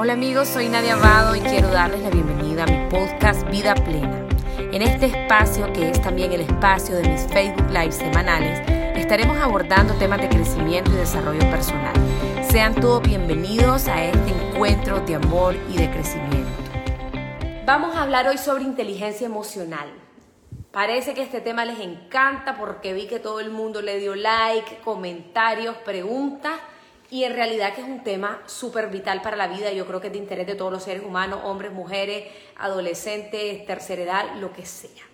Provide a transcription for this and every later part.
Hola amigos, soy Nadia Abado y quiero darles la bienvenida a mi podcast Vida Plena. En este espacio, que es también el espacio de mis Facebook Live semanales, estaremos abordando temas de crecimiento y desarrollo personal. Sean todos bienvenidos a este encuentro de amor y de crecimiento. Vamos a hablar hoy sobre inteligencia emocional. Parece que este tema les encanta porque vi que todo el mundo le dio like, comentarios, preguntas, y en realidad que es un tema súper vital para la vida. Yo creo que es de interés de todos los seres humanos, hombres, mujeres, adolescentes, tercera edad, lo que sea.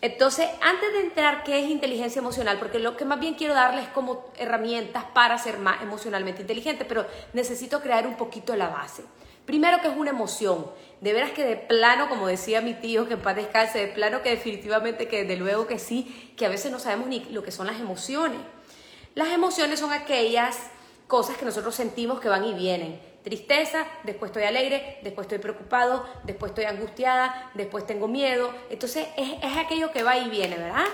Entonces, antes de entrar qué es inteligencia emocional, porque lo que más bien quiero darles como herramientas para ser más emocionalmente inteligente, pero necesito crear un poquito la base. Primero, que es una emoción. De veras que de plano, como decía mi tío, que en paz descanse, de plano que definitivamente, que desde luego que sí, que a veces no sabemos ni lo que son las emociones. Las emociones son aquellas cosas que nosotros sentimos que van y vienen. Tristeza, después estoy alegre, después estoy preocupado, después estoy angustiada, después tengo miedo. Entonces es aquello que va y viene, ¿verdad?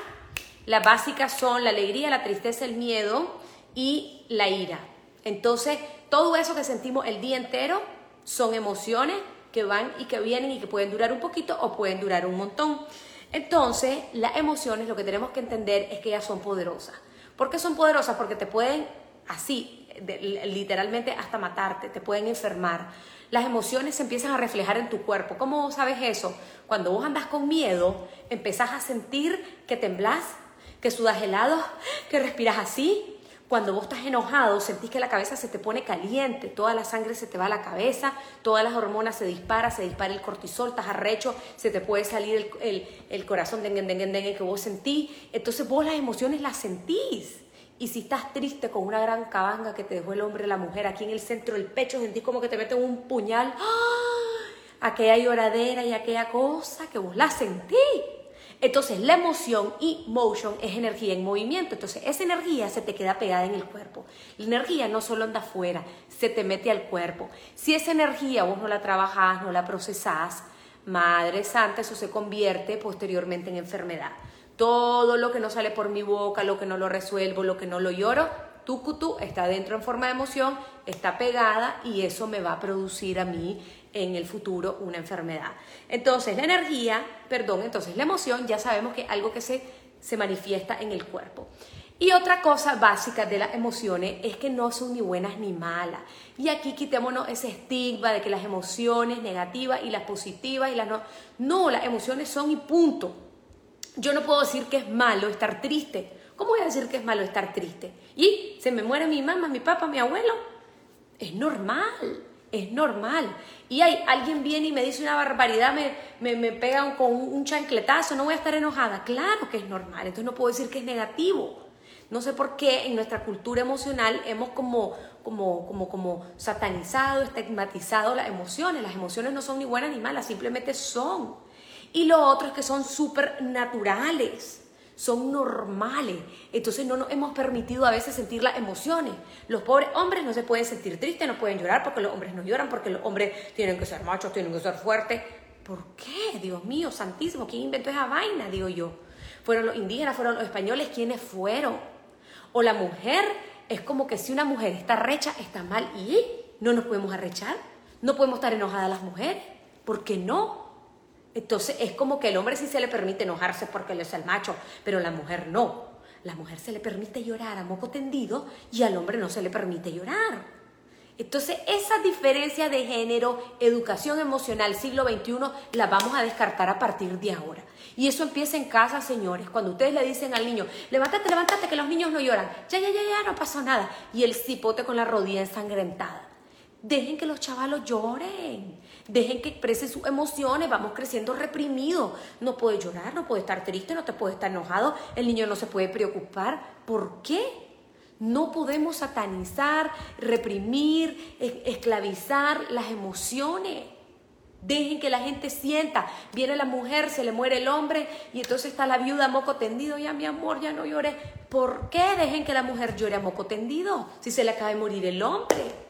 Las básicas son la alegría, la tristeza, el miedo y la ira. Entonces todo eso que sentimos el día entero son emociones que van y que vienen y que pueden durar un poquito o pueden durar un montón. Entonces las emociones, lo que tenemos que entender es que ellas son poderosas. ¿Por qué son poderosas? Porque te pueden así literalmente hasta matarte, te pueden enfermar. Las emociones se empiezan a reflejar en tu cuerpo. ¿Cómo sabes eso? Cuando vos andas con miedo, empezás a sentir que temblás, que sudas helado, que respiras así. Cuando vos estás enojado, sentís que la cabeza se te pone caliente, toda la sangre se te va a la cabeza, todas las hormonas se dispara el cortisol, estás arrecho, se te puede salir el corazón dengue, que vos sentís. Entonces vos las emociones las sentís. Y si estás triste con una gran cabanga que te dejó el hombre o la mujer, aquí en el centro del pecho sentís como que te meten un puñal. ¡Ah! Aquella lloradera y aquella cosa que vos la sentí. Entonces la emoción, y motion, es energía en movimiento. Entonces esa energía se te queda pegada en el cuerpo. La energía no solo anda afuera, se te mete al cuerpo. Si esa energía vos no la trabajás, no la procesás, madre santa, eso se convierte posteriormente en enfermedad. Todo lo que no sale por mi boca, lo que no lo resuelvo, lo que no lo lloro, tucutú, está dentro en forma de emoción, está pegada, y eso me va a producir a mí en el futuro una enfermedad. Entonces la emoción, ya sabemos que es algo que se manifiesta en el cuerpo. Y otra cosa básica de las emociones es que no son ni buenas ni malas. Y aquí quitémonos ese estigma de que las emociones negativas y las positivas y las no. No, las emociones son y punto. Yo no puedo decir que es malo estar triste. ¿Cómo voy a decir que es malo estar triste? Y se me muere mi mamá, mi papá, mi abuelo. Es normal. Y alguien viene y me dice una barbaridad, me pegan con un chancletazo, no voy a estar enojada. Claro que es normal, entonces no puedo decir que es negativo. No sé por qué en nuestra cultura emocional hemos como satanizado, estigmatizado las emociones. Las emociones no son ni buenas ni malas, simplemente son. Y lo otro es que son súper naturales, son normales. Entonces no nos hemos permitido a veces sentir las emociones. Los pobres hombres no se pueden sentir tristes, no pueden llorar, porque los hombres no lloran, porque los hombres tienen que ser machos, tienen que ser fuertes. ¿Por qué? Dios mío, santísimo, ¿quién inventó esa vaina? Digo yo. ¿Fueron los indígenas, fueron los españoles? ¿Quiénes fueron? O la mujer, es como que si una mujer está arrecha, está mal, y no nos podemos arrechar, no podemos estar enojadas las mujeres. ¿Por qué no? Entonces es como que el hombre sí se le permite enojarse porque él es el macho, pero la mujer no. La mujer se le permite llorar a moco tendido y al hombre no se le permite llorar. Entonces esas diferencias de género, educación emocional, siglo XXI, las vamos a descartar a partir de ahora. Y eso empieza en casa, señores. Cuando ustedes le dicen al niño, levántate que los niños no lloran. Ya, no pasó nada. Y el cipote con la rodilla ensangrentada. Dejen que los chavalos lloren, dejen que expresen sus emociones, vamos creciendo reprimidos. No puedes llorar, no puedes estar triste, no te puedes estar enojado, el niño no se puede preocupar. ¿Por qué? No podemos satanizar, reprimir, esclavizar las emociones. Dejen que la gente sienta. Viene la mujer, se le muere el hombre y entonces está la viuda a moco tendido. Ya mi amor, ya no llores. ¿Por qué dejen que la mujer llore a moco tendido si se le acaba de morir el hombre?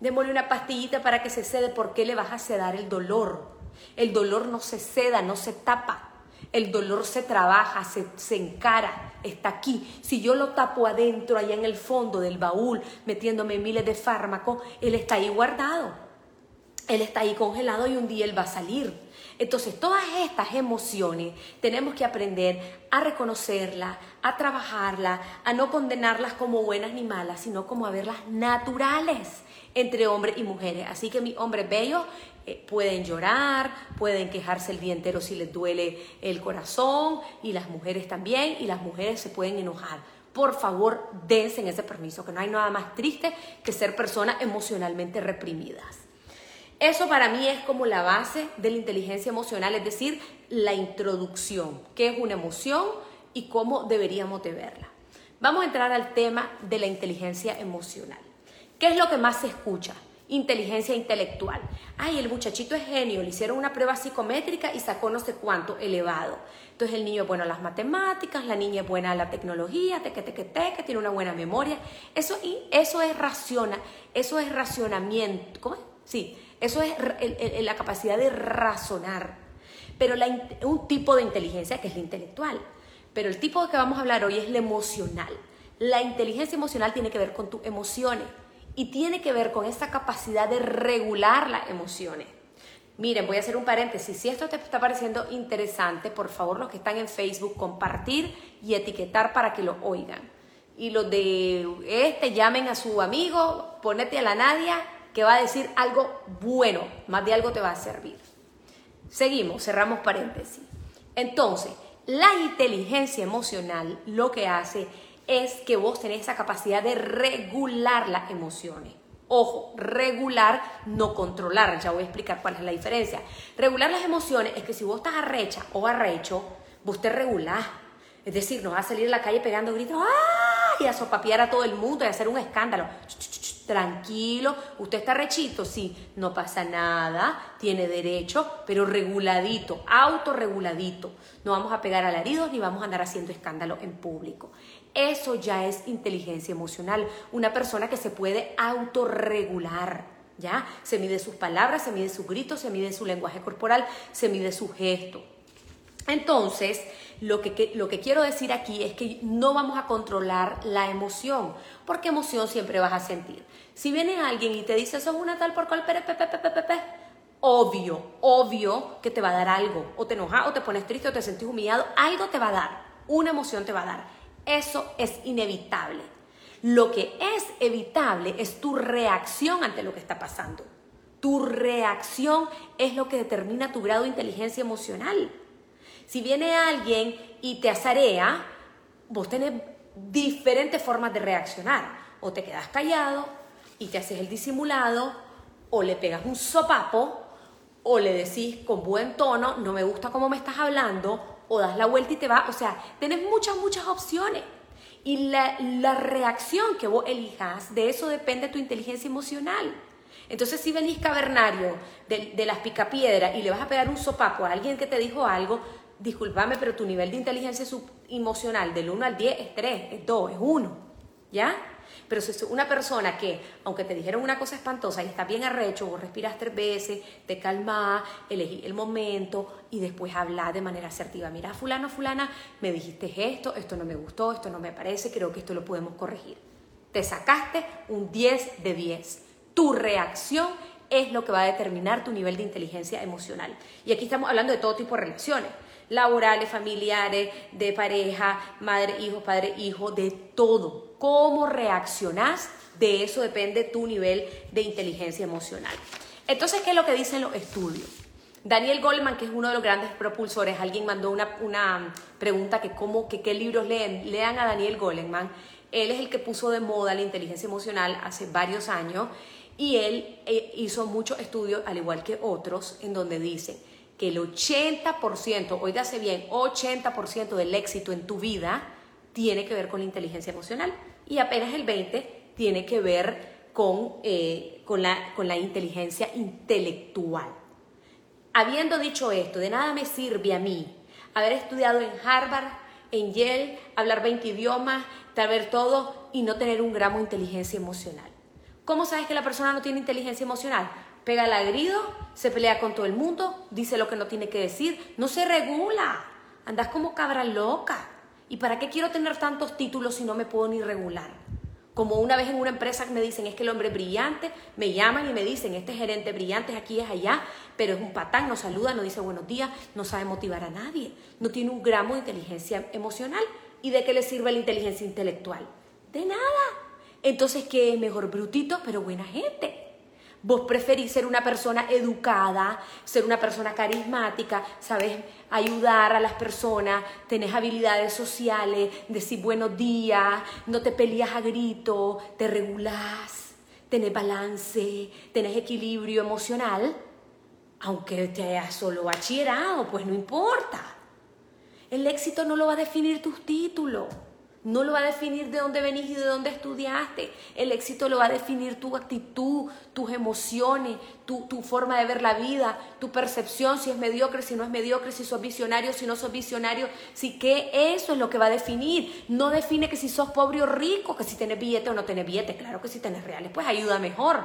Démosle una pastillita para que se cede. ¿Por qué le vas a sedar el dolor? El dolor no se ceda, no se tapa. El dolor se trabaja, se encara, está aquí. Si yo lo tapo adentro, allá en el fondo del baúl, metiéndome miles de fármacos, él está ahí guardado. él está ahí congelado y un día él va a salir. Entonces, todas estas emociones tenemos que aprender a reconocerlas, a trabajarlas, a no condenarlas como buenas ni malas, sino como a verlas naturales entre hombres y mujeres. Así que mis hombres bellos pueden llorar, pueden quejarse el día entero si les duele el corazón, y las mujeres también, y las mujeres se pueden enojar. Por favor, dense en ese permiso, que no hay nada más triste que ser personas emocionalmente reprimidas. Eso para mí es como la base de la inteligencia emocional, es decir, la introducción, qué es una emoción y cómo deberíamos de verla. Vamos a entrar al tema de la inteligencia emocional. ¿Qué es lo que más se escucha? Inteligencia intelectual. Ay, el muchachito es genio, le hicieron una prueba psicométrica y sacó no sé cuánto, elevado. Entonces el niño es bueno a las matemáticas, la niña es buena a la tecnología, que tiene una buena memoria. Eso es racionamiento. ¿Cómo es? Sí, eso es la capacidad de razonar, pero un tipo de inteligencia que es la intelectual, pero el tipo de que vamos a hablar hoy es la emocional. La inteligencia emocional tiene que ver con tus emociones y tiene que ver con esa capacidad de regular las emociones. Miren, voy a hacer un paréntesis, si esto te está pareciendo interesante, por favor, los que están en Facebook, compartir y etiquetar para que lo oigan, y los de llamen a su amigo, ponete a la Nadia, que va a decir algo bueno, más de algo te va a servir. Seguimos, cerramos paréntesis. Entonces, la inteligencia emocional lo que hace es que vos tenés esa capacidad de regular las emociones. Ojo, regular, no controlar. Ya voy a explicar cuál es la diferencia. Regular las emociones es que si vos estás arrecha o arrecho, vos te regulás. Es decir, no vas a salir a la calle pegando gritos, ¡ah!, y a sopapear a todo el mundo y a hacer un escándalo. Tranquilo, usted está rechito, sí, no pasa nada, tiene derecho, pero reguladito, autorreguladito. No vamos a pegar alaridos ni vamos a andar haciendo escándalo en público. Eso ya es inteligencia emocional, una persona que se puede autorregular, ¿ya? Se mide sus palabras, se mide sus gritos, se mide su lenguaje corporal, se mide su gesto. Entonces, lo que quiero decir aquí es que no vamos a controlar la emoción, porque emoción siempre vas a sentir. Si viene alguien y te dice, sos una tal por cual, obvio que te va a dar algo. O te enojas, o te pones triste, o te sentís humillado, algo te va a dar, una emoción te va a dar. Eso es inevitable. Lo que es evitable es tu reacción ante lo que está pasando. Tu reacción es lo que determina tu grado de inteligencia emocional. Si viene alguien y te azarea, vos tenés diferentes formas de reaccionar. O te quedas callado y te haces el disimulado, o le pegas un sopapo, o le decís con buen tono, no me gusta cómo me estás hablando, o das la vuelta y te vas. O sea, tenés muchas opciones. Y la reacción que vos elijas, de eso depende tu inteligencia emocional. Entonces, si venís cavernario de las picapiedras y le vas a pegar un sopapo a alguien que te dijo algo, discúlpame, pero tu nivel de inteligencia emocional del 1 al 10 es 3, es 2, es 1, ¿ya? Pero si es una persona que, aunque te dijeron una cosa espantosa y estás bien arrecho, vos respiras 3 veces, te calmás, elegís el momento y después hablás de manera asertiva. Mira, fulano, fulana, me dijiste esto no me gustó, esto no me parece, creo que esto lo podemos corregir. Te sacaste un 10 de 10. Tu reacción es lo que va a determinar tu nivel de inteligencia emocional. Y aquí estamos hablando de todo tipo de relaciones. Laborales, familiares, de pareja, madre-hijo, padre-hijo, de todo. ¿Cómo reaccionás? De eso depende tu nivel de inteligencia emocional. Entonces, ¿qué es lo que dicen los estudios? Daniel Goleman, que es uno de los grandes propulsores, alguien mandó una pregunta que qué libros leen. Lean a Daniel Goleman. Él es el que puso de moda la inteligencia emocional hace varios años y él hizo muchos estudios, al igual que otros, en donde dicen que el 80%, oídase bien, 80% del éxito en tu vida tiene que ver con la inteligencia emocional y apenas el 20% tiene que ver con la inteligencia intelectual. Habiendo dicho esto, de nada me sirve a mí haber estudiado en Harvard, en Yale, hablar 20 idiomas, saber todo y no tener un gramo de inteligencia emocional. ¿Cómo sabes que la persona no tiene inteligencia emocional? Pega el agrido, se pelea con todo el mundo, dice lo que no tiene que decir, no se regula, andas como cabra loca. ¿Y para qué quiero tener tantos títulos si no me puedo ni regular? Como una vez en una empresa me dicen, es que el hombre es brillante, me llaman y me dicen, este gerente brillante es aquí, es allá, pero es un patán, no saluda, no dice buenos días, no sabe motivar a nadie, no tiene un gramo de inteligencia emocional. ¿Y de qué le sirve la inteligencia intelectual? De nada. Entonces, ¿qué es mejor? Brutito, pero buena gente. Vos preferís ser una persona educada, ser una persona carismática, sabes ayudar a las personas, tenés habilidades sociales, decís buenos días, no te peleas a grito, te regulás, tenés balance, tenés equilibrio emocional, aunque te hayas solo bachillerado, pues no importa. El éxito no lo va a definir tus títulos. No lo va a definir de dónde venís y de dónde estudiaste. El éxito lo va a definir tu actitud, tus emociones, tu forma de ver la vida, tu percepción, si es mediocre, si no es mediocre, si sos visionario, si no sos visionario, si qué, eso es lo que va a definir. No define que si sos pobre o rico, que si tenés billete o no tenés billete. Claro que si tenés reales, pues ayuda mejor.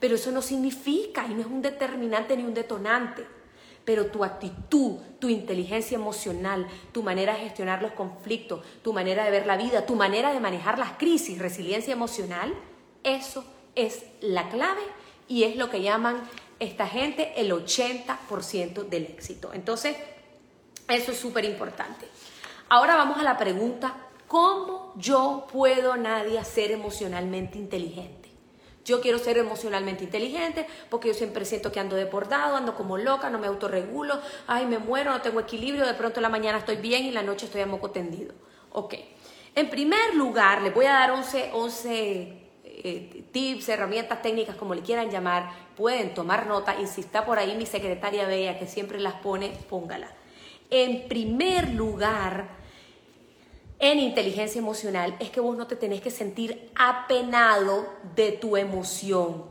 Pero eso no significa y no es un determinante ni un detonante. Pero tu actitud, tu inteligencia emocional, tu manera de gestionar los conflictos, tu manera de ver la vida, tu manera de manejar las crisis, resiliencia emocional, eso es la clave y es lo que llaman esta gente el 80% del éxito. Entonces, eso es súper importante. Ahora vamos a la pregunta, ¿cómo yo puedo, Nadia, ser emocionalmente inteligente? Yo quiero ser emocionalmente inteligente porque yo siempre siento que ando desbordado, ando como loca, no me autorregulo, ay, me muero, no tengo equilibrio, de pronto en la mañana estoy bien y en la noche estoy a moco tendido. Ok, en primer lugar les voy a dar 11 tips, herramientas, técnicas, como le quieran llamar, pueden tomar nota, insista por ahí mi secretaria Bella que siempre las pone, póngala. En primer lugar, en inteligencia emocional es que vos no te tenés que sentir apenado de tu emoción.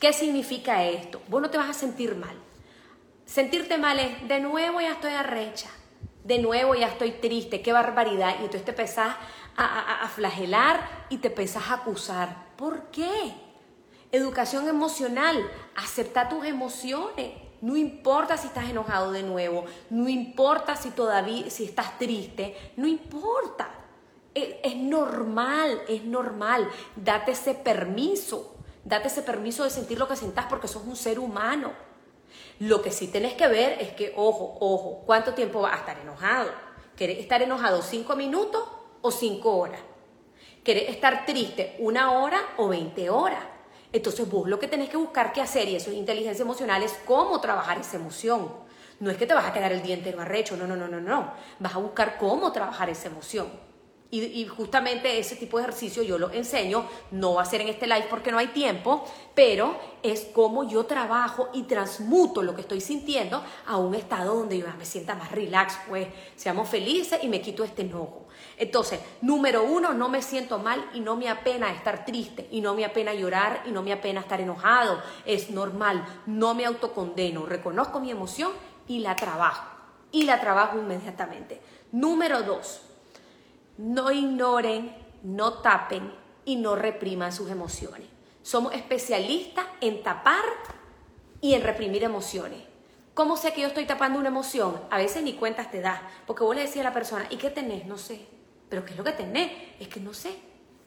¿Qué significa esto? Vos no te vas a sentir mal. Sentirte mal es, de nuevo ya estoy arrecha, de nuevo ya estoy triste, qué barbaridad. Y entonces te empezás a flagelar y te empezás a acusar. ¿Por qué? Educación emocional, acepta tus emociones. No importa si estás enojado de nuevo, no importa si estás triste, no importa. Es normal. Date ese permiso de sentir lo que sentás porque sos un ser humano. Lo que sí tenés que ver es que, ojo, ¿cuánto tiempo vas a estar enojado? ¿Querés estar enojado 5 minutos o 5 horas? ¿Querés estar triste 1 hora o 20 horas? Entonces vos lo que tenés que buscar qué hacer, y eso es inteligencia emocional, es cómo trabajar esa emoción. No es que te vas a quedar el día entero arrecho, no. Vas a buscar cómo trabajar esa emoción. Y justamente ese tipo de ejercicio yo lo enseño, no va a ser en este live porque no hay tiempo, pero es cómo yo trabajo y transmuto lo que estoy sintiendo a un estado donde yo me sienta más relax, pues seamos felices y me quito este enojo. Entonces, número 1, no me siento mal y no me apena estar triste, y no me apena llorar, y no me apena estar enojado. Es normal, no me autocondeno, reconozco mi emoción y la trabajo inmediatamente. Número 2, no ignoren, no tapen y no repriman sus emociones. Somos especialistas en tapar y en reprimir emociones. ¿Cómo sé que yo estoy tapando una emoción? A veces ni cuentas te das, porque vos le decís a la persona, ¿y qué tenés? No sé. ¿Pero qué es lo que tenés? Es que no sé.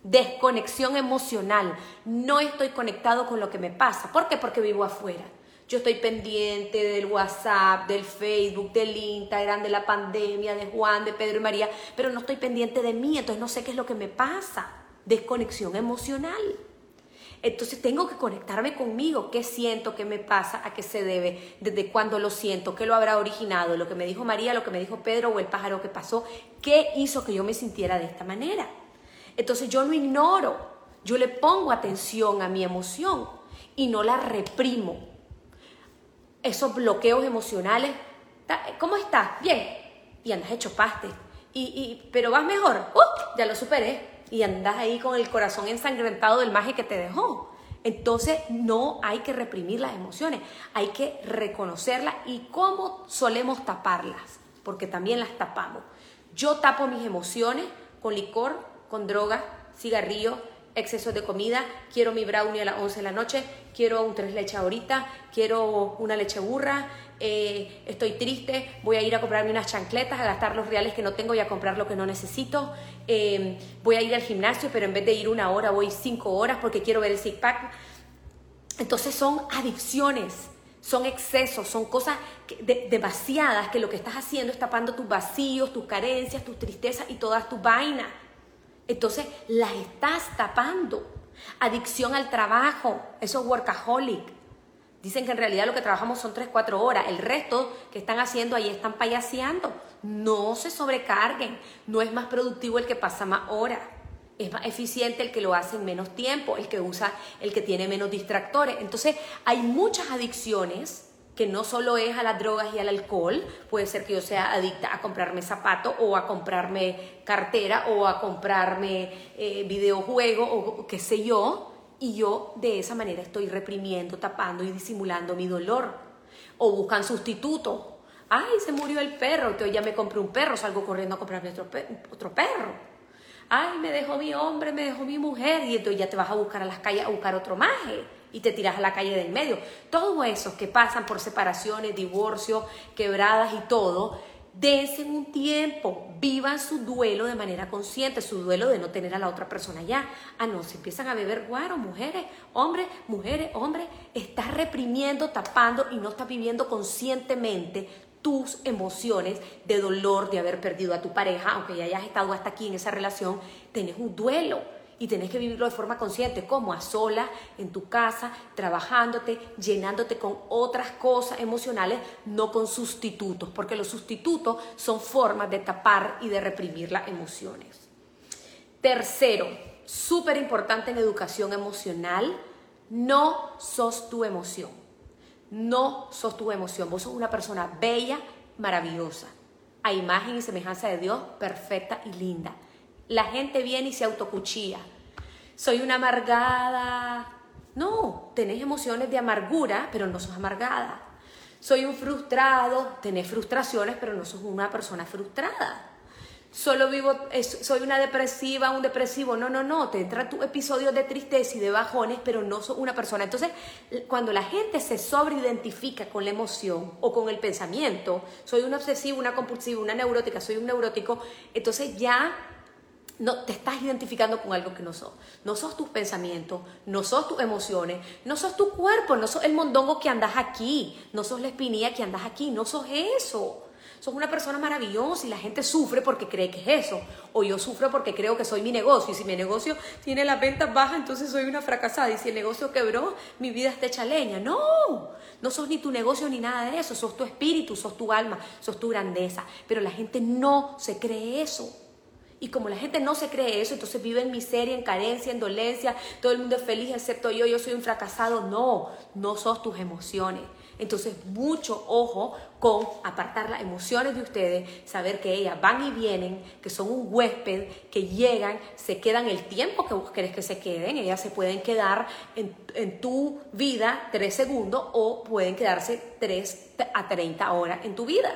Desconexión emocional. No estoy conectado con lo que me pasa. ¿Por qué? Porque vivo afuera. Yo estoy pendiente del WhatsApp, del Facebook, del Instagram, de la pandemia, de Juan, de Pedro y María, pero no estoy pendiente de mí, entonces no sé qué es lo que me pasa. Desconexión emocional. Entonces tengo que conectarme conmigo. ¿Qué siento? ¿Qué me pasa? ¿A qué se debe? ¿Desde cuándo lo siento? ¿Qué lo habrá originado? ¿Lo que me dijo María? ¿Lo que me dijo Pedro? ¿O el pájaro que pasó? ¿Qué hizo que yo me sintiera de esta manera? Entonces yo no ignoro. Yo le pongo atención a mi emoción y no la reprimo. Esos bloqueos emocionales, ¿cómo estás? Bien, y andas hecho paste, pero vas mejor, ya lo superé, y andas ahí con el corazón ensangrentado del maje que te dejó. Entonces no hay que reprimir las emociones, hay que reconocerlas y cómo solemos taparlas, porque también las tapamos. Yo tapo mis emociones con licor, con drogas, cigarrillos, exceso de comida, quiero mi brownie a las 11 de la noche, quiero un 3 leches ahorita, quiero una leche burra, estoy triste, voy a ir a comprarme unas chancletas, a gastar los reales que no tengo y a comprar lo que no necesito, voy a ir al gimnasio, pero en vez de ir 1 hora voy 5 horas porque quiero ver el six pack. Entonces son adicciones, son excesos, son cosas demasiadas que lo que estás haciendo es tapando tus vacíos, tus carencias, tus tristezas y todas tus vainas. Entonces las estás tapando. Adicción al trabajo, eso es workaholic. Dicen que en realidad lo que trabajamos son 3, 4 horas. El resto que están haciendo ahí están payaseando. No se sobrecarguen. No es más productivo el que pasa más horas. Es más eficiente el que lo hace en menos tiempo, el que tiene menos distractores. Entonces, hay muchas adicciones que no solo es a las drogas y al alcohol. Puede ser que yo sea adicta a comprarme zapato o a comprarme cartera o a comprarme videojuego o qué sé yo. Y yo de esa manera estoy reprimiendo, tapando y disimulando mi dolor. O buscan sustitutos. Ay, se murió el perro, entonces ya me compré un perro, salgo corriendo a comprarme otro perro. Ay, me dejó mi hombre, me dejó mi mujer, y entonces ya te vas a buscar a las calles a buscar otro maje y te tiras a la calle del medio. Todos esos que pasan por separaciones, divorcios, quebradas y todo, dense un tiempo, vivan su duelo de manera consciente, su duelo de no tener a la otra persona allá. Ah, no, se empiezan a beber guaro, mujeres, hombres, estás reprimiendo, tapando y no estás viviendo conscientemente tus emociones de dolor de haber perdido a tu pareja, aunque ya hayas estado hasta aquí en esa relación. Tenés un duelo y tenés que vivirlo de forma consciente, como a solas, en tu casa, trabajándote, llenándote con otras cosas emocionales, no con sustitutos, porque los sustitutos son formas de tapar y de reprimir las emociones. Tercero, súper importante en educación emocional, no sos tu emoción. No sos tu emoción. Vos sos una persona bella, maravillosa, a imagen y semejanza de Dios, perfecta y linda. La gente viene y se autocuchilla. Soy una amargada. No, tenés emociones de amargura, pero no sos amargada. Soy un frustrado, tenés frustraciones, pero no sos una persona frustrada. Soy una depresiva, un depresivo. No, te entran tus episodios de tristeza y de bajones, pero no sos una persona. Entonces, cuando la gente se sobreidentifica con la emoción o con el pensamiento, soy una obsesiva, una compulsiva, una neurótica, soy un neurótico, entonces ya no te estás identificando con algo que no sos. No sos tus pensamientos, no sos tus emociones, no sos tu cuerpo, no sos el mondongo que andas aquí, no sos la espinilla que andas aquí, no sos eso. Sos una persona maravillosa y la gente sufre porque cree que es eso. O yo sufro porque creo que soy mi negocio. Y si mi negocio tiene las ventas bajas, entonces soy una fracasada. Y si el negocio quebró, mi vida está hecha leña. No, no sos ni tu negocio ni nada de eso. Sos tu espíritu, sos tu alma, sos tu grandeza. Pero la gente no se cree eso. Y como la gente no se cree eso, entonces vive en miseria, en carencia, en dolencia. Todo el mundo es feliz excepto yo. Yo soy un fracasado. No, no sos tus emociones. Entonces, mucho ojo con apartar las emociones de ustedes, saber que ellas van y vienen, que son un huésped, que llegan, se quedan el tiempo que vos querés que se queden. Ellas se pueden quedar en tu vida 3 segundos o pueden quedarse 3 a 30 horas en tu vida.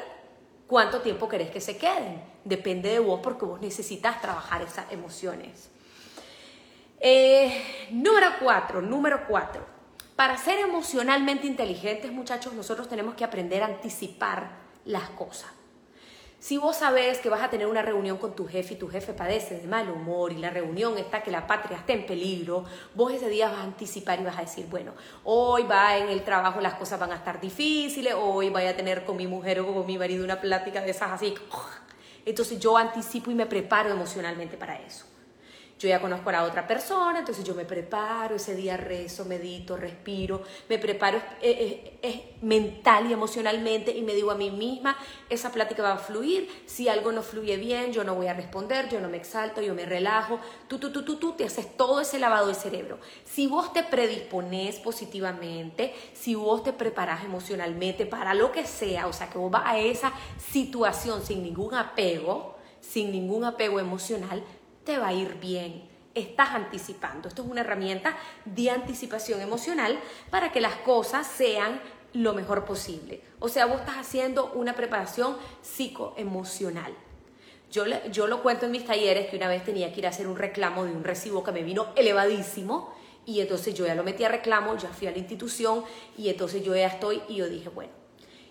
¿Cuánto tiempo querés que se queden? Depende de vos porque vos necesitas trabajar esas emociones. Número 4. Para ser emocionalmente inteligentes, muchachos, nosotros tenemos que aprender a anticipar las cosas. Si vos sabés que vas a tener una reunión con tu jefe y tu jefe padece de mal humor y la reunión está que la patria está en peligro, vos ese día vas a anticipar y vas a decir, bueno, hoy va en el trabajo, las cosas van a estar difíciles, hoy voy a tener con mi mujer o con mi marido una plática de esas así. Entonces yo anticipo y me preparo emocionalmente para eso. Yo ya conozco a la otra persona, entonces yo me preparo, ese día rezo, medito, respiro, me preparo mental y emocionalmente y me digo a mí misma, esa plática va a fluir, si algo no fluye bien, yo no voy a responder, yo no me exalto, yo me relajo, tú, te haces todo ese lavado de cerebro. Si vos te predispones positivamente, si vos te preparás emocionalmente para lo que sea, o sea que vos vas a esa situación sin ningún apego emocional, te va a ir bien. Estás anticipando. Esto es una herramienta de anticipación emocional para que las cosas sean lo mejor posible. O sea, vos estás haciendo una preparación psicoemocional. Yo lo cuento en mis talleres que una vez tenía que ir a hacer un reclamo de un recibo que me vino elevadísimo y entonces yo ya lo metí a reclamo, ya fui a la institución y entonces yo ya estoy y yo dije, bueno,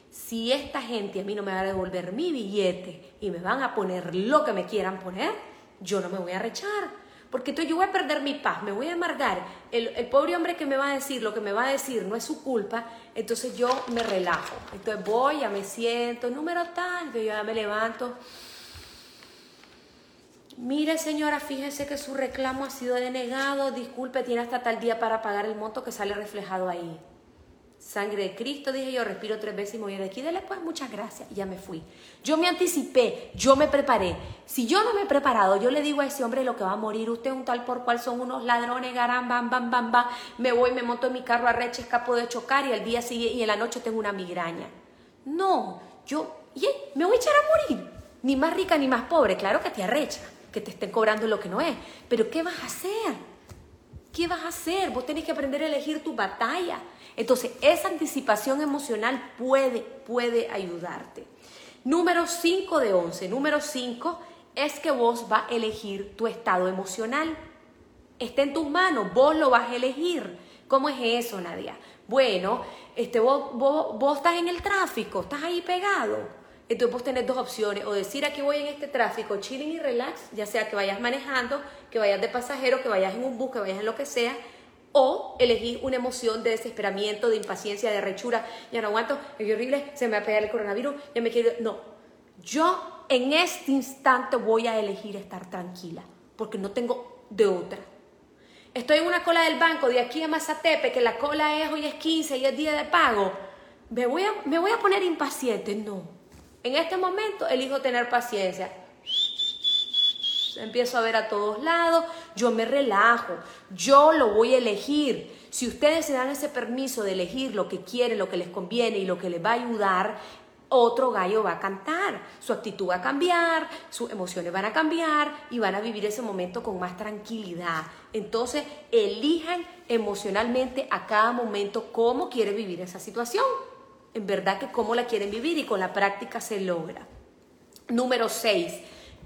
si esta gente a mí no me va a devolver mi billete y me van a poner lo que me quieran poner, yo no me voy a arrechar, porque entonces yo voy a perder mi paz, me voy a amargar. El pobre hombre que me va a decir lo que me va a decir no es su culpa, entonces yo me relajo. Entonces voy, ya me siento, número tal, yo ya me levanto. Mire señora, fíjese que su reclamo ha sido denegado, disculpe, tiene hasta tal día para pagar el monto que sale reflejado ahí. Sangre de Cristo, dije yo, respiro 3 veces y me voy de aquí. Dele pues, muchas gracias. Y ya me fui. Yo me anticipé, yo me preparé. Si yo no me he preparado, yo le digo a ese hombre lo que va a morir. Usted un tal por cual son unos ladrones, garán, bam, bam, bam, bam. Me voy, me monto en mi carro arrecho, escapo de chocar y al día siguiente y en la noche tengo una migraña. No, yo me voy a echar a morir. Ni más rica ni más pobre. Claro que te arrecha, que te estén cobrando lo que no es. Pero ¿qué vas a hacer? ¿Qué vas a hacer? Vos tenés que aprender a elegir tu batalla. Entonces, esa anticipación emocional puede ayudarte. Número 5 de 11. Número 5 es que vos vas a elegir tu estado emocional. Está en tus manos, vos lo vas a elegir. ¿Cómo es eso, Nadia? Bueno, vos estás en el tráfico, estás ahí pegado. Entonces vos tenés 2 opciones, o decir aquí voy en este tráfico, chilling y relax, ya sea que vayas manejando, que vayas de pasajero, que vayas en un bus, que vayas en lo que sea, o elegir una emoción de desesperamiento, de impaciencia, de arrechura, ya no aguanto, es horrible, se me va a pegar el coronavirus, ya me quiero... No, yo en este instante voy a elegir estar tranquila, porque no tengo de otra. Estoy en una cola del banco de aquí a Mazatepe, que la cola es hoy es 15 y es día de pago, me voy a poner impaciente, no. En este momento elijo tener paciencia. Empiezo a ver a todos lados, yo me relajo, yo lo voy a elegir. Si ustedes se dan ese permiso de elegir lo que quieren, lo que les conviene y lo que les va a ayudar, otro gallo va a cantar. Su actitud va a cambiar, sus emociones van a cambiar y van a vivir ese momento con más tranquilidad. Entonces, elijan emocionalmente a cada momento cómo quieren vivir esa situación. En verdad que cómo la quieren vivir y con la práctica se logra. Número 6,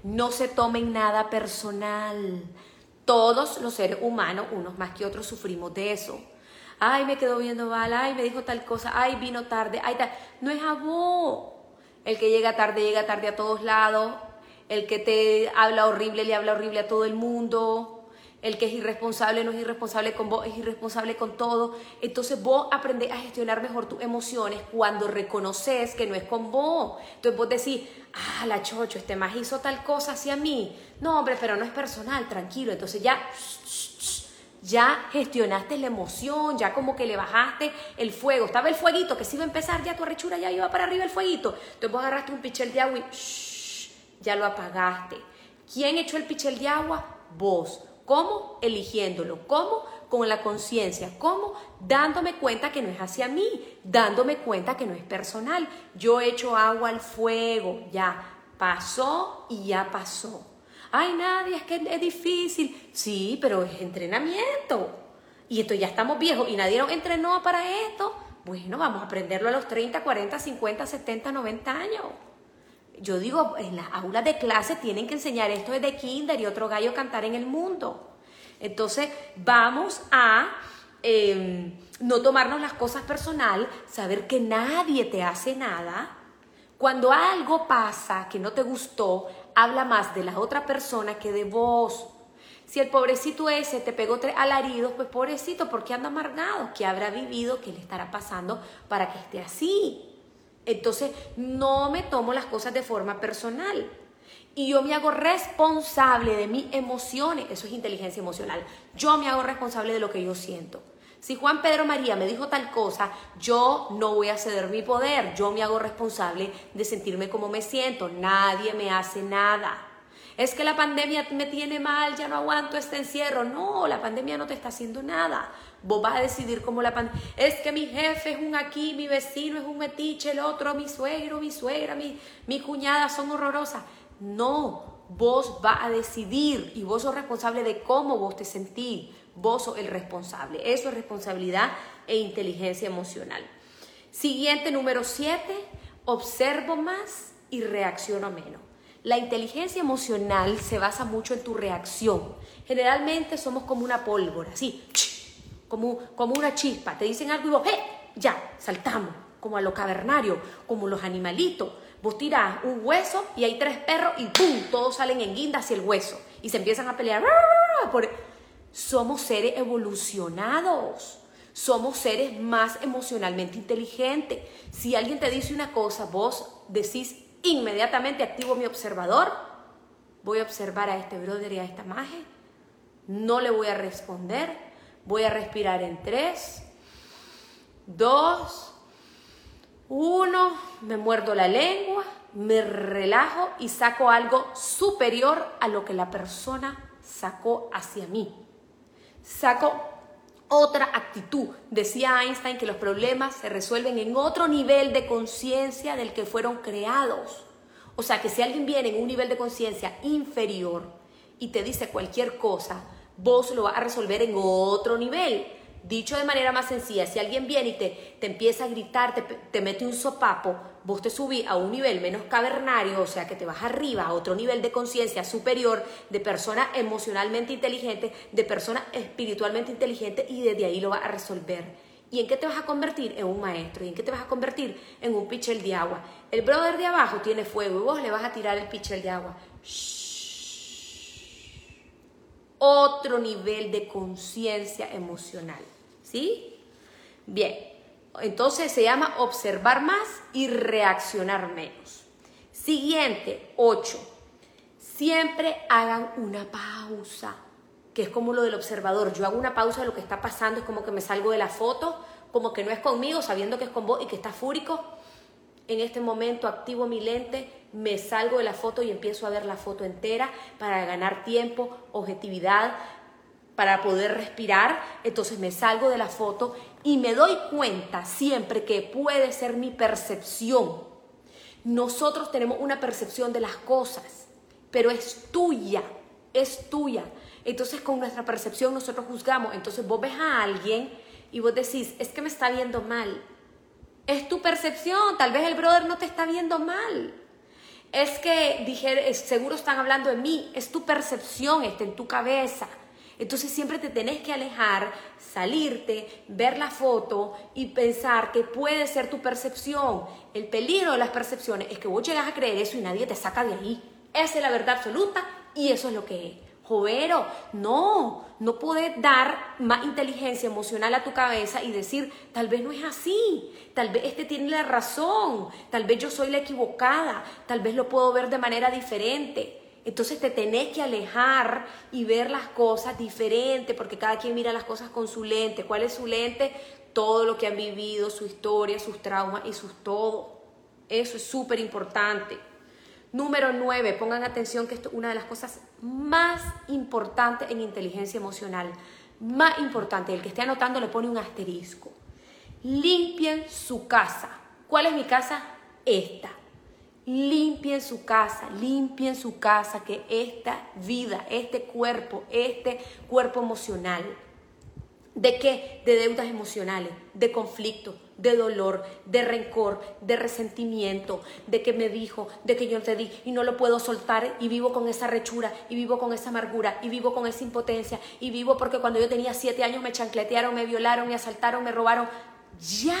no se tomen nada personal. Todos los seres humanos, unos más que otros, sufrimos de eso. Ay, me quedó viendo mal, ay, me dijo tal cosa, ay, vino tarde, ay, tal. No es a vos. El que llega tarde a todos lados. El que te habla horrible, le habla horrible a todo el mundo. El que es irresponsable no es irresponsable con vos, es irresponsable con todo. Entonces vos aprendés a gestionar mejor tus emociones cuando reconoces que no es con vos. Entonces vos decís, ah, la chocho, este más hizo tal cosa hacia mí. No, hombre, pero no es personal, tranquilo. Entonces ya gestionaste la emoción, ya como que le bajaste el fuego. Estaba el fueguito que se iba a empezar, ya tu arrechura ya iba para arriba el fueguito. Entonces vos agarraste un pichel de agua y ya lo apagaste. ¿Quién echó el pichel de agua? Vos. ¿Cómo? Eligiéndolo. ¿Cómo? Con la conciencia. ¿Cómo? Dándome cuenta que no es hacia mí. Dándome cuenta que no es personal. Yo echo agua al fuego. Ya pasó y ya pasó. Ay, Nadia, es que es difícil. Sí, pero es entrenamiento. Y esto ya estamos viejos y nadie nos entrenó para esto. Bueno, vamos a aprenderlo a los 30, 40, 50, 70, 90 años. Yo digo, en las aulas de clase tienen que enseñar esto desde kinder y otro gallo cantar en el mundo. Entonces, vamos a no tomarnos las cosas personal, saber que nadie te hace nada. Cuando algo pasa que no te gustó, habla más de la otra persona que de vos. Si el pobrecito ese te pegó 3 alaridos, pues pobrecito, ¿por qué anda amargado? ¿Qué habrá vivido? ¿Qué le estará pasando para que esté así? Entonces, no me tomo las cosas de forma personal. Y yo me hago responsable de mis emociones. Eso es inteligencia emocional. Yo me hago responsable de lo que yo siento. Si Juan Pedro María me dijo tal cosa, yo no voy a ceder mi poder. Yo me hago responsable de sentirme como me siento. Nadie me hace nada. Es que la pandemia me tiene mal, ya no aguanto este encierro. No, la pandemia no te está haciendo nada. Vos vas a decidir cómo la pandemia... Es que mi jefe es un aquí, mi vecino es un metiche, el otro, mi suegro, mi suegra, mi cuñada son horrorosas. No, vos vas a decidir y vos sos responsable de cómo vos te sentís. Vos sos el responsable. Eso es responsabilidad e inteligencia emocional. Siguiente, número 7, observo más y reacciono menos. La inteligencia emocional se basa mucho en tu reacción. Generalmente somos como una pólvora, así, como una chispa. Te dicen algo y vos, ¡hey! Ya, saltamos, como a los cavernarios, como los animalitos. Vos tirás un hueso y hay tres perros y ¡pum! Todos salen en guinda hacia el hueso y se empiezan a pelear. Somos seres evolucionados. Somos seres más emocionalmente inteligentes. Si alguien te dice una cosa, vos decís inmediatamente, activo mi observador, voy a observar a este brother y a esta maje, no le voy a responder, voy a respirar en 3, 2, 1, me muerdo la lengua, me relajo y saco algo superior a lo que la persona sacó hacia mí. Saco otra actitud. Decía Einstein que los problemas se resuelven en otro nivel de conciencia del que fueron creados. O sea, que si alguien viene en un nivel de conciencia inferior y te dice cualquier cosa, vos lo vas a resolver en otro nivel. Dicho de manera más sencilla, si alguien viene y te empieza a gritar, te mete un sopapo, vos te subís a un nivel menos cavernario, o sea que te vas arriba a otro nivel de conciencia superior, de persona emocionalmente inteligente, de persona espiritualmente inteligente, y desde ahí lo vas a resolver. ¿Y en qué te vas a convertir? En un maestro. ¿Y en qué te vas a convertir? En un pichel de agua. El brother de abajo tiene fuego y vos le vas a tirar el pichel de agua. Shhh. Otro nivel de conciencia emocional. ¿Sí? Bien. Entonces se llama observar más y reaccionar menos. Siguiente, 8. Siempre hagan una pausa, que es como lo del observador. Yo hago una pausa de lo que está pasando, es como que me salgo de la foto, como que no es conmigo, sabiendo que es con vos y que está fúrico. En este momento activo mi lente, me salgo de la foto y empiezo a ver la foto entera para ganar tiempo, objetividad, para poder respirar. Entonces me salgo de la foto y me doy cuenta siempre que puede ser mi percepción. Nosotros tenemos una percepción de las cosas, pero es tuya, es tuya. Entonces con nuestra percepción nosotros juzgamos. Entonces vos ves a alguien y vos decís, es que me está viendo mal. Es tu percepción, tal vez el brother no te está viendo mal. Es que dije, seguro están hablando de mí. Es tu percepción, está en tu cabeza. Entonces siempre te tenés que alejar, salirte, ver la foto y pensar que puede ser tu percepción. El peligro de las percepciones es que vos llegas a creer eso y nadie te saca de ahí. Esa es la verdad absoluta y eso es lo que es. Jovero, no podés dar más inteligencia emocional a tu cabeza y decir, tal vez no es así, tal vez este tiene la razón, tal vez yo soy la equivocada, tal vez lo puedo ver de manera diferente. Entonces te tenés que alejar y ver las cosas diferentes, porque cada quien mira las cosas con su lente. ¿Cuál es su lente? Todo lo que han vivido, su historia, sus traumas y sus todo. Eso es súper importante. Número 9, pongan atención que esto es una de las cosas más importantes en inteligencia emocional. Más importante, el que esté anotando le pone un asterisco. Limpien su casa. ¿Cuál es mi casa? Esta. Limpien su casa, que esta vida, este cuerpo emocional, ¿de qué? De deudas emocionales, de conflicto, de dolor, de rencor, de resentimiento, de que me dijo, de que yo te di y no lo puedo soltar y vivo con esa rechura y vivo con esa amargura y vivo con esa impotencia y vivo porque cuando yo tenía 7 años me chancletearon, me violaron, me asaltaron, me robaron. ¡Ya!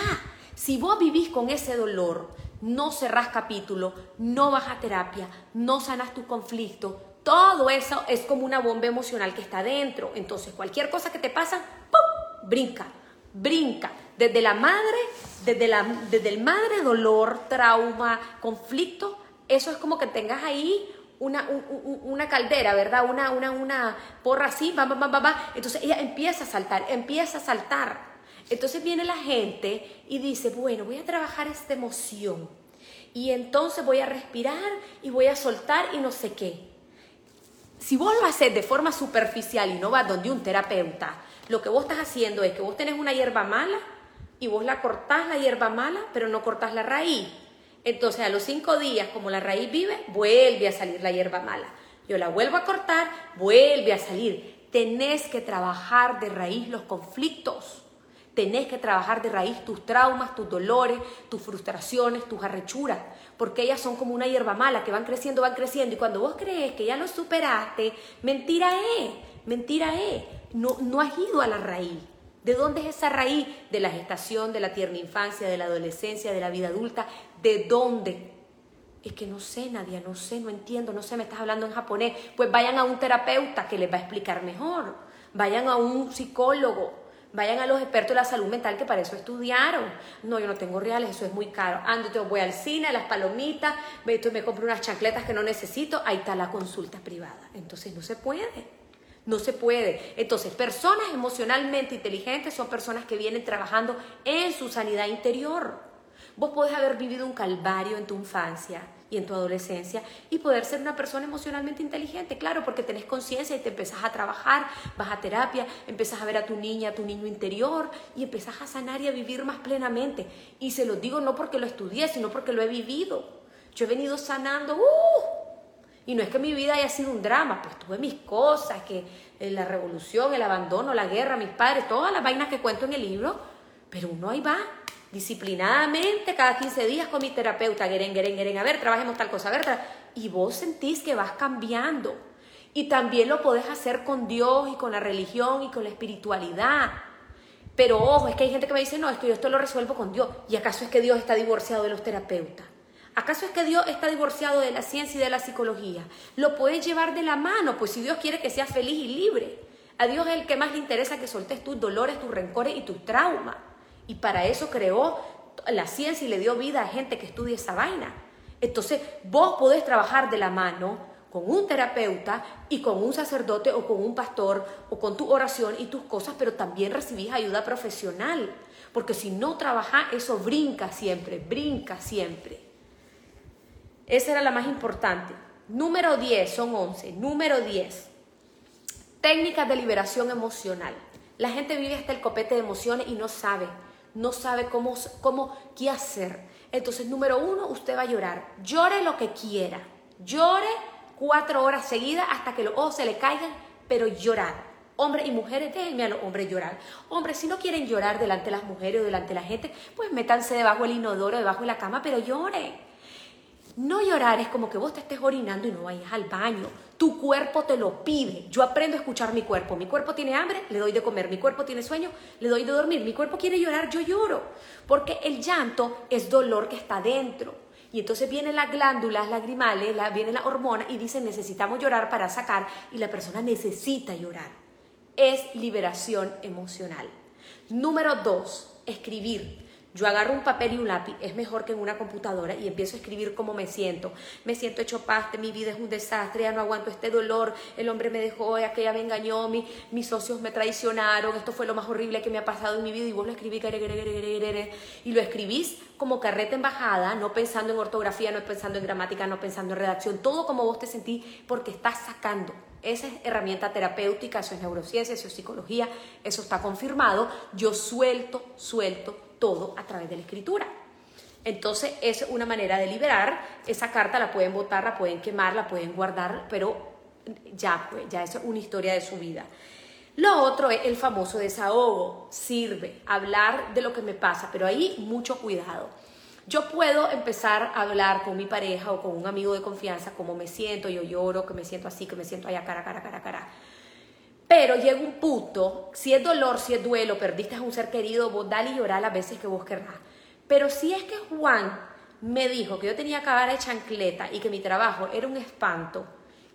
Si vos vivís con ese dolor, no cerrás capítulo, no vas a terapia, no sanas tu conflicto. Todo eso es como una bomba emocional que está adentro. Entonces, cualquier cosa que te pasa, ¡pum!, brinca. Desde el dolor, trauma, conflicto, eso es como que tengas ahí una caldera, ¿verdad? Una porra así, va. Entonces ella empieza a saltar. Entonces viene la gente y dice, bueno, voy a trabajar esta emoción y entonces voy a respirar y voy a soltar y no sé qué. Si vos lo haces de forma superficial y no vas donde un terapeuta, lo que vos estás haciendo es que vos tenés una hierba mala y vos la cortás la hierba mala, pero no cortás la raíz. Entonces a los 5 días, como la raíz vive, vuelve a salir la hierba mala. Yo la vuelvo a cortar, vuelve a salir. Tenés que trabajar de raíz los conflictos. tenés que trabajar de raíz tus traumas, tus dolores, tus frustraciones, tus arrechuras, porque ellas son como una hierba mala que van creciendo, y cuando vos crees que ya lo superaste, mentira es, no has ido a la raíz. ¿De dónde es esa raíz? De la gestación, de la tierna infancia, de la adolescencia, de la vida adulta. ¿De dónde? Es que no sé, Nadia, no entiendo, me estás hablando en japonés. Pues vayan a un terapeuta que les va a explicar mejor. Vayan a un psicólogo. Vayan a los expertos de la salud mental que para eso estudiaron. No, yo no tengo reales, eso es muy caro. Ando, yo voy al cine, a las palomitas, me compro unas chancletas que no necesito. Ahí está la consulta privada. Entonces no se puede. Entonces, personas emocionalmente inteligentes son personas que vienen trabajando en su sanidad interior. Vos podés haber vivido un calvario en tu infancia y en tu adolescencia y poder ser una persona emocionalmente inteligente, claro, porque tenés conciencia y te empezás a trabajar, vas a terapia, empezás a ver a tu niña, a tu niño interior y empezás a sanar y a vivir más plenamente. Y se los digo no porque lo estudié, sino porque lo he vivido. Yo he venido sanando, y no es que mi vida haya sido un drama, pues tuve mis cosas, que la revolución, el abandono, la guerra, mis padres, todas las vainas que cuento en el libro, pero uno ahí va, disciplinadamente, cada 15 días con mi terapeuta, a ver, trabajemos tal cosa, y vos sentís que vas cambiando, y también lo podés hacer con Dios, y con la religión, y con la espiritualidad, pero ojo, es que hay gente que me dice, no, es que yo esto lo resuelvo con Dios, ¿y acaso es que Dios está divorciado de los terapeutas? ¿Acaso es que Dios está divorciado de la ciencia y de la psicología? Lo puedes llevar de la mano, pues si Dios quiere que seas feliz y libre. A Dios es el que más le interesa que soltes tus dolores, tus rencores y tus traumas. Y para eso creó la ciencia y le dio vida a gente que estudia esa vaina. Entonces, vos podés trabajar de la mano con un terapeuta y con un sacerdote o con un pastor o con tu oración y tus cosas, pero también recibís ayuda profesional. Porque si no trabajás, eso brinca siempre. Esa era la más importante. Número 10, son 11. Número 10, técnicas de liberación emocional. La gente vive hasta el copete de emociones y no sabe cómo qué hacer. Entonces, número 1, usted va a llorar. Llore lo que quiera. Llore 4 horas seguidas hasta que los ojos se le caigan, pero llorar. Hombres y mujeres, déjenme a los hombres llorar. Hombres, si no quieren llorar delante de las mujeres o delante de la gente, pues métanse debajo del inodoro, debajo de la cama, pero lloren. No llorar es como que vos te estés orinando y no vayas al baño. Tu cuerpo te lo pide. Yo aprendo a escuchar mi cuerpo. Mi cuerpo tiene hambre, le doy de comer. Mi cuerpo tiene sueño, le doy de dormir. Mi cuerpo quiere llorar, yo lloro. Porque el llanto es dolor que está dentro. Y entonces vienen las glándulas lagrimales, vienen las hormonas y dicen necesitamos llorar para sacar. Y la persona necesita llorar. Es liberación emocional. Número 2, escribir. Yo agarro un papel y un lápiz, es mejor que en una computadora, y empiezo a escribir cómo me siento. Me siento hecho paste, mi vida es un desastre, ya no aguanto este dolor, el hombre me dejó, aquella me engañó, mis socios me traicionaron, esto fue lo más horrible que me ha pasado en mi vida, y vos lo escribís, y lo escribís como carreta en bajada, no pensando en ortografía, no pensando en gramática, no pensando en redacción, todo como vos te sentís, porque estás sacando. Esa es herramienta terapéutica, eso es neurociencia, eso es psicología, eso está confirmado. Yo suelto todo a través de la escritura. Entonces es una manera de liberar. Esa carta la pueden botar, la pueden quemar, la pueden guardar, pero ya eso es una historia de su vida. Lo otro es el famoso desahogo. Sirve hablar de lo que me pasa, pero ahí mucho cuidado. Yo puedo empezar a hablar con mi pareja o con un amigo de confianza cómo me siento, yo lloro, que me siento así, que me siento allá, cara. Pero llega un punto, si es dolor, si es duelo, perdiste a un ser querido, vos dale y llorá las veces que vos querrás. Pero si es que Juan me dijo que yo tenía que acabar de chancleta y que mi trabajo era un espanto,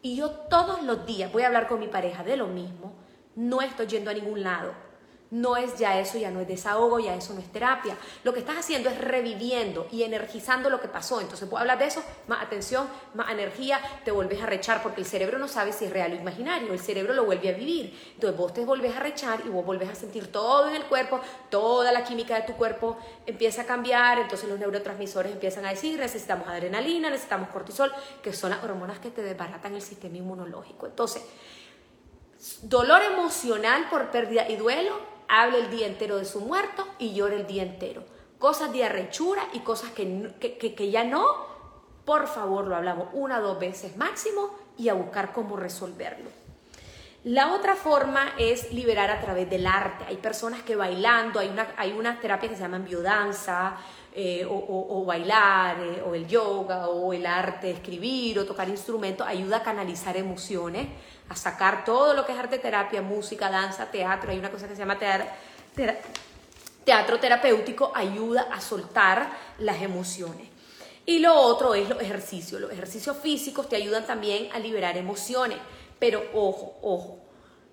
y yo todos los días voy a hablar con mi pareja de lo mismo, no estoy yendo a ningún lado. No es ya eso, ya no es desahogo, ya eso no es terapia. Lo que estás haciendo es reviviendo y energizando lo que pasó. Entonces, puedo hablar de eso, más atención, más energía, te volvés a rechar porque el cerebro no sabe si es real o imaginario. El cerebro lo vuelve a vivir. Entonces, vos te volvés a rechar y vos volvés a sentir todo en el cuerpo, toda la química de tu cuerpo empieza a cambiar. Entonces, los neurotransmisores empiezan a decir, necesitamos adrenalina, necesitamos cortisol, que son las hormonas que te desbaratan el sistema inmunológico. Entonces, dolor emocional por pérdida y duelo, hable el día entero de su muerto y llore el día entero. Cosas de arrechura y cosas que ya no, por favor lo hablamos 1 o 2 veces máximo y a buscar cómo resolverlo. La otra forma es liberar a través del arte. Hay personas que bailando, hay unas terapias que se llaman biodanza, o bailar, o el yoga, o el arte, escribir o tocar instrumentos, ayuda a canalizar emociones, a sacar todo lo que es arte terapia, música, danza, teatro. Hay una cosa que se llama teatro terapéutico, ayuda a soltar las emociones. Y lo otro es los ejercicios. Los ejercicios físicos te ayudan también a liberar emociones. Pero ojo,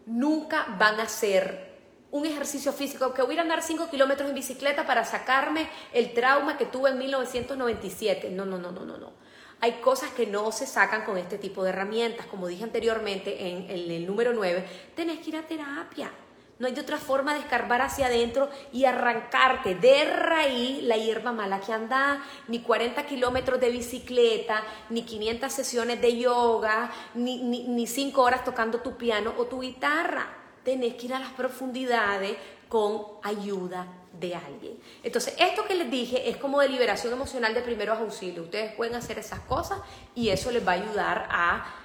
nunca van a ser un ejercicio físico, que voy a andar 5 kilómetros en bicicleta para sacarme el trauma que tuve en 1997. No. Hay cosas que no se sacan con este tipo de herramientas. Como dije anteriormente en el número 9, tenés que ir a terapia. No hay de otra forma de escarbar hacia adentro y arrancarte de raíz la hierba mala que anda. Ni 40 kilómetros de bicicleta, ni 500 sesiones de yoga, ni 5 horas tocando tu piano o tu guitarra. Tenés que ir a las profundidades con ayuda de alguien. Entonces, esto que les dije es como de liberación emocional de primeros auxilios. Ustedes pueden hacer esas cosas y eso les va a ayudar a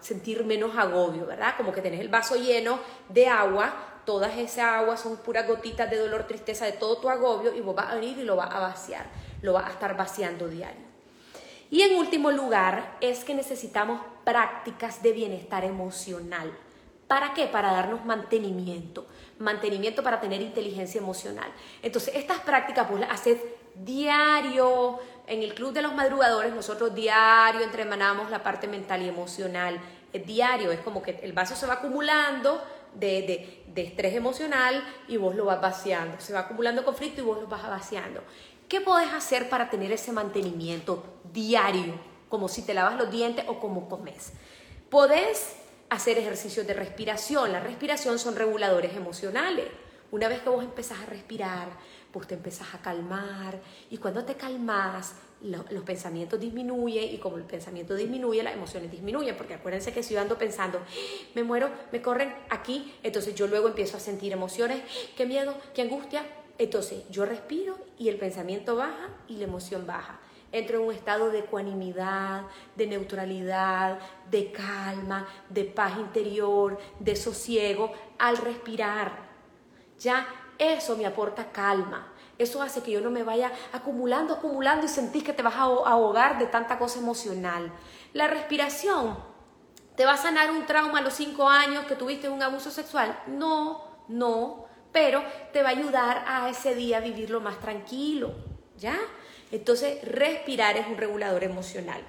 sentir menos agobio, ¿verdad? Como que tenés el vaso lleno de agua, todas esas aguas son puras gotitas de dolor, tristeza, de todo tu agobio, y vos vas a venir y lo vas a vaciar, lo vas a estar vaciando diario. Y en último lugar, es que necesitamos prácticas de bienestar emocional. ¿Para qué? Para darnos mantenimiento para tener inteligencia emocional. Entonces, estas prácticas vos las haces diario. En el Club de los Madrugadores nosotros diario entrenamos la parte mental y emocional. Es diario, es como que el vaso se va acumulando de estrés emocional y vos lo vas vaciando. Se va acumulando conflicto y vos lo vas vaciando. ¿Qué podés hacer para tener ese mantenimiento diario? Como si te lavas los dientes o como comes. Podés hacer ejercicios de respiración. La respiración son reguladores emocionales. Una vez que vos empezás a respirar, pues te empezás a calmar, y cuando te calmas, los pensamientos disminuyen, y como el pensamiento disminuye, las emociones disminuyen, porque acuérdense que si yo ando pensando, me muero, me corren aquí, entonces yo luego empiezo a sentir emociones, qué miedo, qué angustia, entonces yo respiro y el pensamiento baja y la emoción baja. Entro en un estado de ecuanimidad, de neutralidad, de calma, de paz interior, de sosiego al respirar. Ya eso me aporta calma. Eso hace que yo no me vaya acumulando y sentís que te vas a ahogar de tanta cosa emocional. La respiración, ¿te va a sanar un trauma a los 5 años que tuviste un abuso sexual? No, pero te va a ayudar a ese día a vivirlo más tranquilo, ¿ya? Entonces, respirar es un regulador emocional.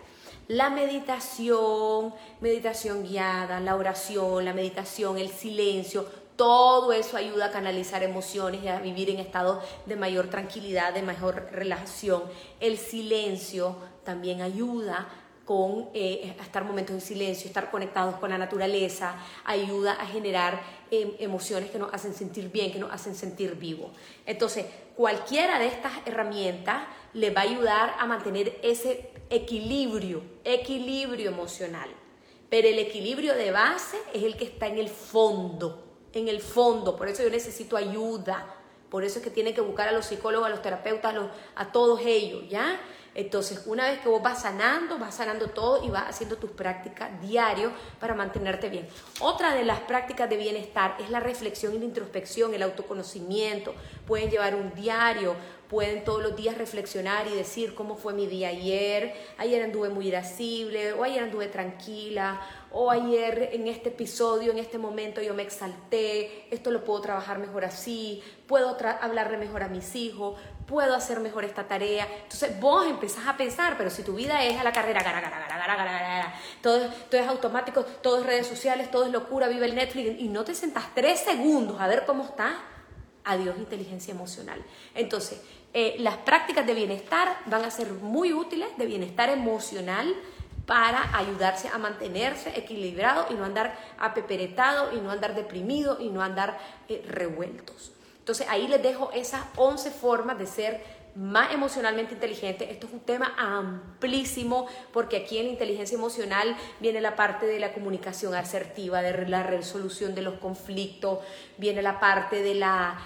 La meditación guiada, la oración, la meditación, el silencio, todo eso ayuda a canalizar emociones y a vivir en estados de mayor tranquilidad, de mayor relajación. El silencio también ayuda a estar momentos en silencio, estar conectados con la naturaleza, ayuda a generar emociones que nos hacen sentir bien, que nos hacen sentir vivos. Entonces, cualquiera de estas herramientas les va a ayudar a mantener ese equilibrio emocional. Pero el equilibrio de base es el que está en el fondo. En el fondo, por eso yo necesito ayuda, por eso es que tienen que buscar a los psicólogos, a los terapeutas, a todos ellos, ¿ya? Entonces, una vez que vos vas sanando todo y vas haciendo tus prácticas diario para mantenerte bien. Otra de las prácticas de bienestar es la reflexión y la introspección, el autoconocimiento. Pueden llevar un diario, pueden todos los días reflexionar y decir cómo fue mi día ayer anduve muy irascible, o ayer anduve tranquila, o ayer en este episodio, en este momento yo me exalté, esto lo puedo trabajar mejor así, puedo hablarle mejor a mis hijos, puedo hacer mejor esta tarea. Entonces vos empezás a pensar, pero si tu vida es a la carrera, todo es automático, todo es redes sociales, todo es locura, vive el Netflix, y no te sentás 3 segundos a ver cómo estás. Adiós inteligencia emocional. Entonces, las prácticas de bienestar van a ser muy útiles, de bienestar emocional, para ayudarse a mantenerse equilibrado y no andar apeperetado, y no andar deprimido, y no andar revueltos. Entonces, ahí les dejo esas 11 formas de ser más emocionalmente inteligente. Esto es un tema amplísimo, porque aquí en la inteligencia emocional viene la parte de la comunicación asertiva, de la resolución de los conflictos, viene la parte de la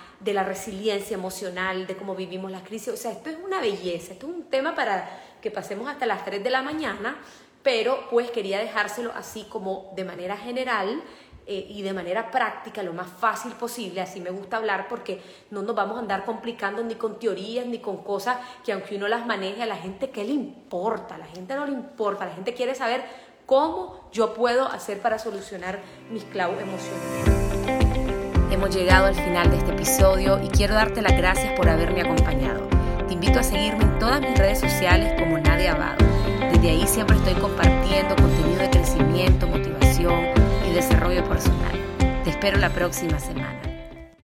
resiliencia emocional, de cómo vivimos las crisis. O sea, esto es una belleza, esto es un tema para que pasemos hasta las 3 de la mañana, pero pues quería dejárselo así como de manera general, y de manera práctica, lo más fácil posible. Así me gusta hablar, porque no nos vamos a andar complicando ni con teorías ni con cosas que, aunque uno las maneje, a la gente ¿qué le importa? A la gente no le importa, la gente quiere saber cómo yo puedo hacer para solucionar mis clavos emocionales. Hemos llegado al final de este episodio y quiero darte las gracias por haberme acompañado. Te invito a seguirme en todas mis redes sociales como Nadia Abado. Desde ahí siempre estoy compartiendo contenido de crecimiento, motivación y desarrollo personal. Te espero la próxima semana.